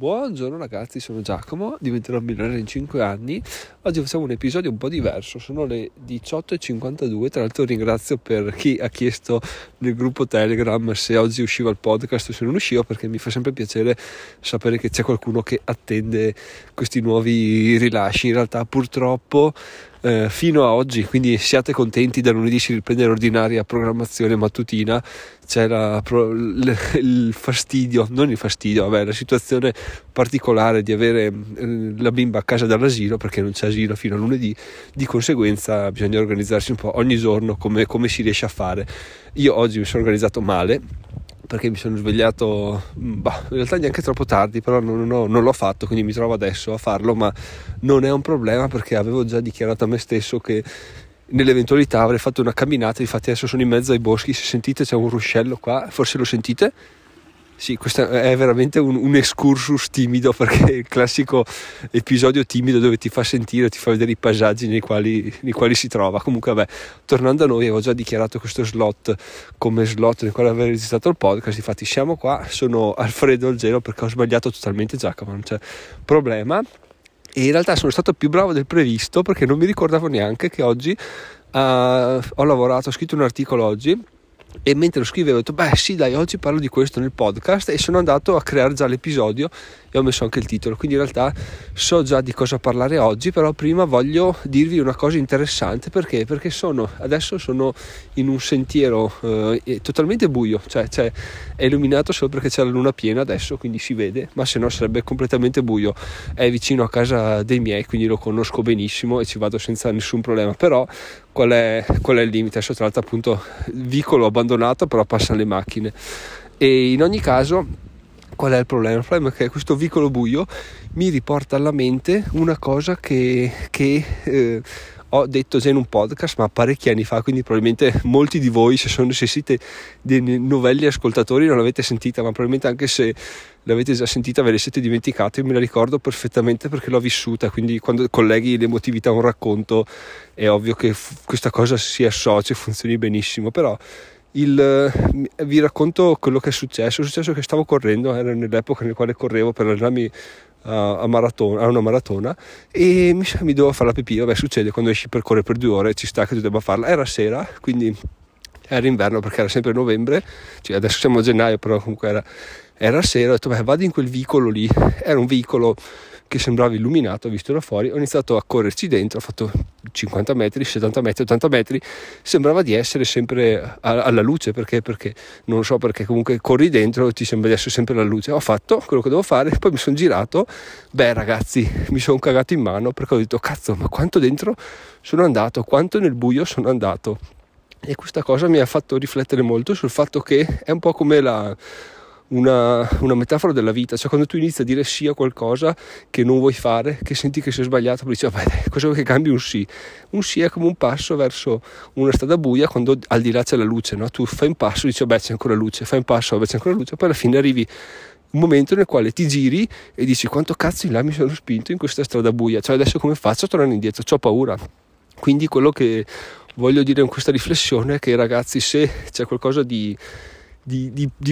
Buongiorno ragazzi, sono Giacomo, diventerò milionario in 5 anni. Oggi facciamo un episodio un po' diverso, sono le 18.52, tra l'altro ringrazio per chi ha chiesto nel gruppo Telegram se oggi usciva il podcast o se non usciva, perché mi fa sempre piacere sapere che c'è qualcuno che attende questi nuovi rilasci. In realtà purtroppo fino a oggi, quindi siate contenti, da lunedì si riprende l'ordinaria programmazione mattutina. C'è la situazione particolare di avere la bimba a casa dall'asilo, perché non c'è asilo fino a lunedì, di conseguenza bisogna organizzarsi un po' ogni giorno come si riesce a fare. Io oggi mi sono organizzato male perché mi sono svegliato in realtà neanche troppo tardi, però non l'ho fatto, quindi mi trovo adesso a farlo, ma non è un problema perché avevo già dichiarato a me stesso che nell'eventualità avrei fatto una camminata. Infatti adesso sono in mezzo ai boschi, se sentite c'è un ruscello qua, forse lo sentite? Sì, questo è veramente un excursus timido, perché è il classico episodio timido dove ti fa sentire, ti fa vedere i paesaggi nei quali si trova. Comunque vabbè, tornando a noi, avevo già dichiarato questo slot come slot nel quale avevo registrato il podcast, infatti siamo qua, sono Alfredo Algelo perché ho sbagliato totalmente Giacomo, non c'è problema. E in realtà sono stato più bravo del previsto perché non mi ricordavo neanche che oggi ho scritto un articolo oggi, e mentre lo scrivevo ho detto oggi parlo di questo nel podcast, e sono andato a creare già l'episodio e ho messo anche il titolo, quindi in realtà so già di cosa parlare oggi. Però prima voglio dirvi una cosa interessante, perché adesso sono in un sentiero totalmente buio, cioè è illuminato solo perché c'è la luna piena adesso, quindi si vede, ma se no sarebbe completamente buio. È vicino a casa dei miei, quindi lo conosco benissimo e ci vado senza nessun problema. Però qual è il limite? Adesso tra l'altro appunto vicolo abbandonato, però passano le macchine, e in ogni caso qual è il problema? Il problema è che questo vicolo buio mi riporta alla mente una cosa che ho detto già in un podcast, ma parecchi anni fa, quindi probabilmente molti di voi, se siete dei novelli ascoltatori, non l'avete sentita, ma probabilmente anche se l'avete già sentita ve le siete dimenticate. Io me la ricordo perfettamente perché l'ho vissuta, quindi quando colleghi l'emotività a un racconto è ovvio che questa cosa si associa e funzioni benissimo. Però vi racconto quello che è successo. È successo che stavo correndo, era nell'epoca nel quale correvo per allenarmi a una maratona, e mi dovevo fare la pipì. Vabbè, succede quando esci per correre per 2 ore, ci sta che tu debba farla. Era sera, quindi era inverno perché era sempre novembre, cioè adesso siamo a gennaio, però comunque era sera. Ho detto vado in quel vicolo lì, era un vicolo che sembrava illuminato visto da fuori. Ho iniziato a correrci dentro, ho fatto 50 metri, 70 metri, 80 metri, sembrava di essere sempre alla luce, perché non lo so, perché comunque corri dentro, ti sembra di essere sempre alla luce. Ho fatto quello che devo fare, poi mi sono girato, ragazzi, mi sono cagato in mano, perché ho detto cazzo, ma quanto dentro sono andato, quanto nel buio sono andato. E questa cosa mi ha fatto riflettere molto sul fatto che è un po' come una metafora della vita, cioè quando tu inizi a dire sì a qualcosa che non vuoi fare, che senti che sei sbagliato, poi dici cosa vuoi che cambi un sì? Un sì è come un passo verso una strada buia quando al di là c'è la luce, no? Tu fai un passo e dici c'è ancora luce, fai un passo, c'è ancora luce, poi alla fine arrivi un momento nel quale ti giri e dici quanto cazzo in là mi sono spinto in questa strada buia, cioè adesso come faccio a tornare indietro? C'ho paura. Quindi quello che voglio dire con questa riflessione è che ragazzi, se c'è qualcosa di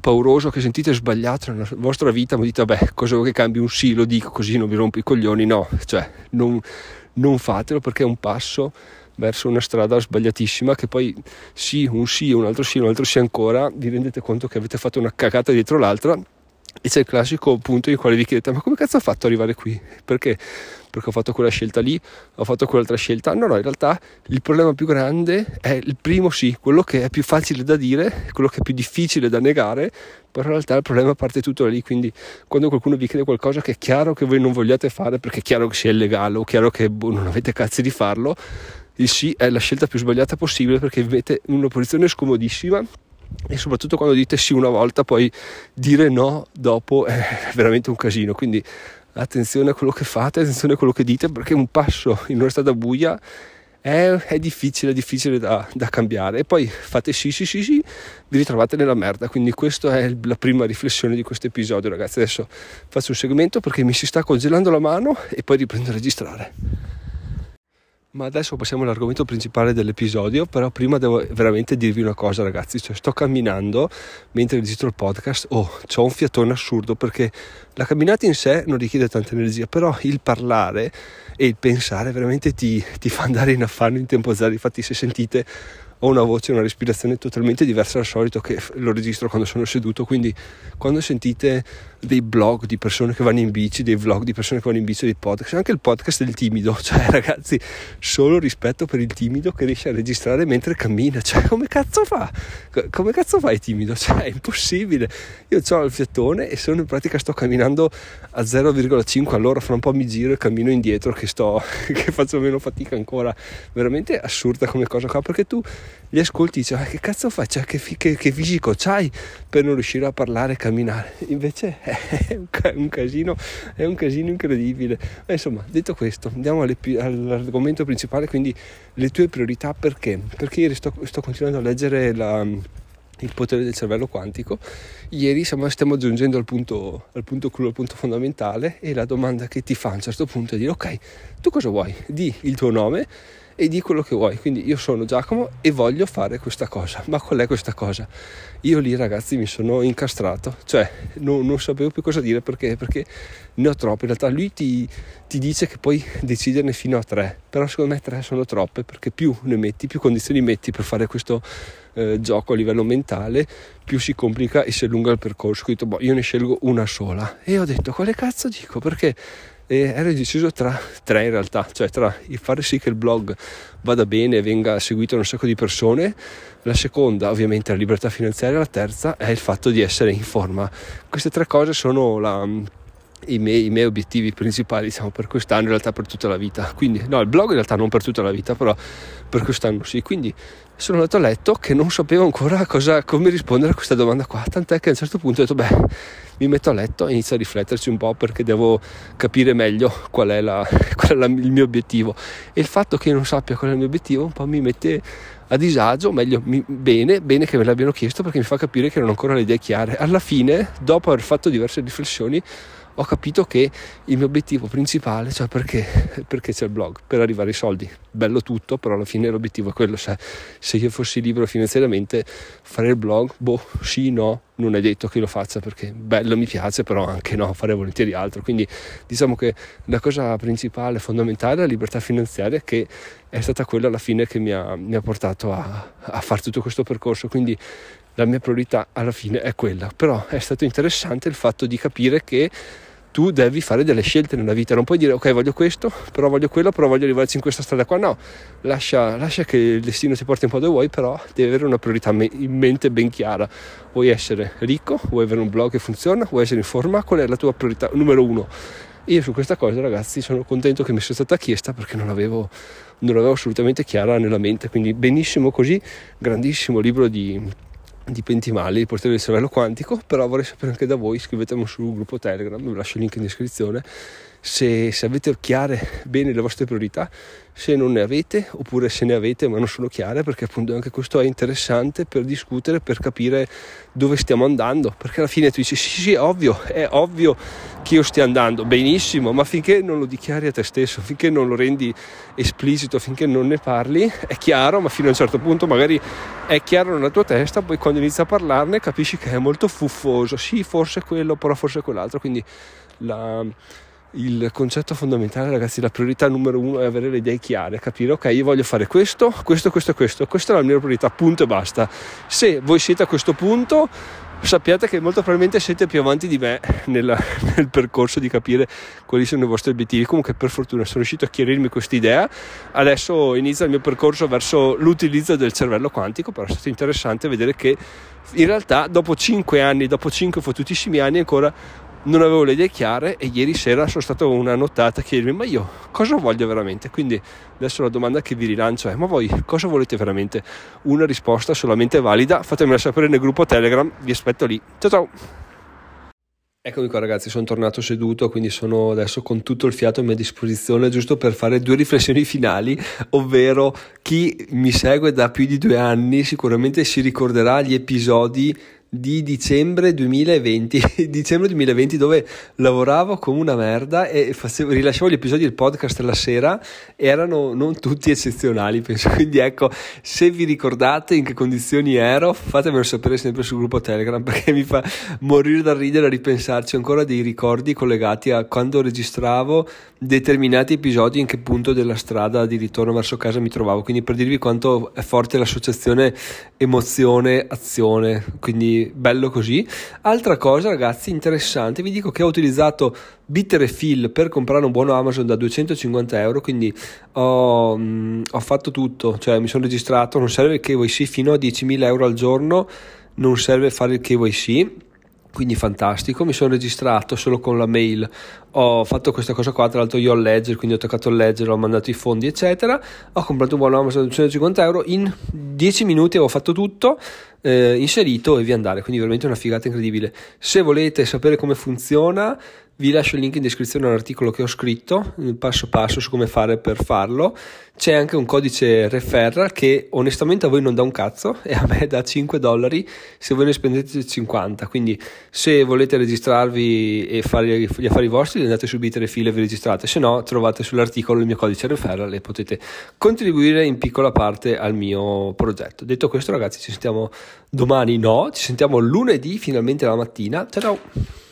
pauroso che sentite sbagliato nella vostra vita, ma dite cosa vuoi che cambi un sì, lo dico così non vi rompo i coglioni, no, cioè non fatelo, perché è un passo verso una strada sbagliatissima, che poi sì, un sì, un altro sì, un altro sì ancora, vi rendete conto che avete fatto una cagata dietro l'altra. E c'è il classico punto in quale vi chiedete ma come cazzo ho fatto ad arrivare qui? Perché ho fatto quella scelta lì, ho fatto quell'altra scelta. No, in realtà il problema più grande è il primo sì, quello che è più facile da dire, quello che è più difficile da negare, però in realtà il problema parte tutto da lì. Quindi quando qualcuno vi chiede qualcosa che è chiaro che voi non vogliate fare, perché è chiaro che sia illegale o chiaro che non avete cazzo di farlo, il sì è la scelta più sbagliata possibile, perché vi mette in una posizione scomodissima. E soprattutto quando dite sì una volta, poi dire no dopo è veramente un casino. Quindi attenzione a quello che fate, attenzione a quello che dite, perché un passo in una strada buia è difficile da cambiare. E poi fate sì, vi ritrovate nella merda. Quindi questa è la prima riflessione di questo episodio, ragazzi. Adesso faccio un segmento perché mi si sta congelando la mano e poi riprendo a registrare. Ma adesso passiamo all'argomento principale dell'episodio, però prima devo veramente dirvi una cosa, ragazzi, cioè sto camminando mentre registro il podcast, c'ho un fiatone assurdo perché la camminata in sé non richiede tanta energia, però il parlare e il pensare veramente ti fa andare in affanno in tempo zero. Infatti se sentite ho una voce, una respirazione totalmente diversa dal solito, che lo registro quando sono seduto, quindi quando sentite dei blog di persone che vanno in bici, dei vlog di persone che vanno in bici, dei podcast, anche il podcast del timido, cioè ragazzi, solo rispetto per il timido che riesce a registrare mentre cammina, cioè come cazzo fa? Come cazzo fa il timido? Cioè è impossibile. Io c'ho il fiatone e sono in pratica, sto camminando a 0,5 all'ora, fra un po' mi giro e cammino indietro che faccio meno fatica ancora. Veramente assurda come cosa qua, perché tu li ascolti, dici, che cazzo fai? Cioè, che fisico c'hai per non riuscire a parlare e camminare? Invece è un casino incredibile. Ma insomma, detto questo, andiamo all'argomento principale, quindi le tue priorità. Perché ieri sto continuando a leggere Il potere del cervello quantico. Ieri stiamo giungendo al punto clou, al punto fondamentale, e la domanda che ti fa a un certo punto è dire: ok, tu cosa vuoi? Di il tuo nome e di quello che vuoi. Quindi io sono Giacomo e voglio fare questa cosa, ma qual è questa cosa? Io lì, ragazzi, mi sono incastrato, cioè non sapevo più cosa dire perché ne ho troppe. In realtà lui ti dice che puoi deciderne fino a 3, però secondo me 3 sono troppe, perché più ne metti, più condizioni metti per fare questo gioco a livello mentale, più si complica e si allunga il percorso. Quindi io ne scelgo una sola, e ho detto quale cazzo dico, perché ero deciso tra 3 in realtà, cioè tra il fare sì che il blog vada bene e venga seguito da un sacco di persone, la seconda ovviamente è la libertà finanziaria, la terza è il fatto di essere in forma. Queste 3 cose sono i miei obiettivi principali, diciamo, per quest'anno, in realtà per tutta la vita. Quindi no, il blog in realtà non per tutta la vita, però per quest'anno sì. Quindi sono andato a letto che non sapevo ancora come rispondere a questa domanda qua, tant'è che a un certo punto ho detto mi metto a letto e inizio a rifletterci un po', perché devo capire meglio qual è il mio obiettivo, e il fatto che io non sappia qual è il mio obiettivo un po' mi mette a disagio, meglio bene che me l'abbiano chiesto, perché mi fa capire che non ho ancora le idee chiare. Alla fine, dopo aver fatto diverse riflessioni, ho capito che il mio obiettivo principale, cioè perché c'è il blog, per arrivare ai soldi, bello tutto, però alla fine l'obiettivo è quello. Cioè, se io fossi libero finanziariamente, fare il blog, sì, no, non è detto che lo faccia, perché bello, mi piace, però anche no, farei volentieri altro. Quindi diciamo che la cosa principale, fondamentale, è la libertà finanziaria, che è stata quella alla fine che mi ha portato a fare tutto questo percorso. Quindi la mia priorità alla fine è quella. Però è stato interessante il fatto di capire che tu devi fare delle scelte nella vita, non puoi dire ok, voglio questo, però voglio quello, però voglio arrivarci in questa strada qua. No, lascia che il destino ti porti un po' dove vuoi, però devi avere una priorità in mente ben chiara. Vuoi essere ricco, vuoi avere un blog che funziona, vuoi essere in forma, qual è la tua priorità numero 1? Io su questa cosa, ragazzi, sono contento che mi sia stata chiesta, perché non l'avevo assolutamente chiara nella mente. Quindi benissimo così, grandissimo libro di Pentimali, Il potere del cervello quantico. Però vorrei sapere anche da voi, scrivetemi sul gruppo Telegram, vi lascio il link in descrizione, se avete chiare bene le vostre priorità, se non ne avete, oppure se ne avete ma non sono chiare, perché appunto anche questo è interessante per discutere, per capire dove stiamo andando. Perché alla fine tu dici sì, è ovvio che io stia andando benissimo, ma finché non lo dichiari a te stesso, finché non lo rendi esplicito, finché non ne parli, è chiaro, ma fino a un certo punto magari è chiaro nella tua testa, poi quando inizi a parlarne capisci che è molto fuffoso, sì, forse quello, però forse quell'altro. Quindi il concetto fondamentale, ragazzi, la priorità numero 1 è avere le idee chiare, capire ok, io voglio fare questo, questa è la mia priorità, punto e basta. Se voi siete a questo punto, sappiate che molto probabilmente siete più avanti di me nel percorso di capire quali sono i vostri obiettivi. Comunque, per fortuna sono riuscito a chiarirmi quest'idea. Adesso inizia il mio percorso verso l'utilizzo del cervello quantico, però è stato interessante vedere che in realtà dopo 5 fottutissimi anni ancora non avevo le idee chiare, e ieri sera sono stato una nottata a chiedermi ma io cosa voglio veramente. Quindi adesso la domanda che vi rilancio è: ma voi cosa volete veramente? Una risposta solamente valida, fatemela sapere nel gruppo Telegram, vi aspetto lì. Ciao. Eccomi qua, ragazzi, sono tornato seduto, quindi sono adesso con tutto il fiato a mia disposizione, giusto per fare 2 riflessioni finali, ovvero chi mi segue da più di 2 anni sicuramente si ricorderà gli episodi di dicembre 2020, dove lavoravo come una merda e rilasciavo gli episodi del podcast la sera, erano non tutti eccezionali, penso. Quindi ecco, se vi ricordate in che condizioni ero, fatemelo sapere sempre sul gruppo Telegram, perché mi fa morire da ridere a ripensarci ancora, dei ricordi collegati a quando registravo determinati episodi, in che punto della strada di ritorno verso casa mi trovavo. Quindi per dirvi quanto è forte l'associazione emozione azione, quindi bello così. Altra cosa ragazzi interessante, vi dico che ho utilizzato Bitrefill per comprare un buono Amazon da €250, quindi ho fatto tutto, cioè mi sono registrato, non serve il KYC, fino a €10.000 al giorno non serve fare il KYC, quindi fantastico. Mi sono registrato solo con la mail, ho fatto questa cosa qua, tra l'altro io ho Ledger, quindi ho toccato il Ledger, ho mandato i fondi eccetera, ho comprato un buono Amazon da €250, in 10 minuti avevo fatto tutto, inserito e via andare, quindi veramente una figata incredibile. Se volete sapere come funziona, vi lascio il link in descrizione all'articolo che ho scritto, passo passo su come fare per farlo. C'è anche un codice referral che onestamente a voi non dà un cazzo e a me dà $5 se voi ne spendete 50, quindi se volete registrarvi e fare gli affari vostri, andate su Bitrefill e vi registrate, se no trovate sull'articolo il mio codice referral e potete contribuire in piccola parte al mio progetto. Detto questo ragazzi, ci sentiamo domani, no, ci sentiamo lunedì finalmente la mattina, ciao ciao!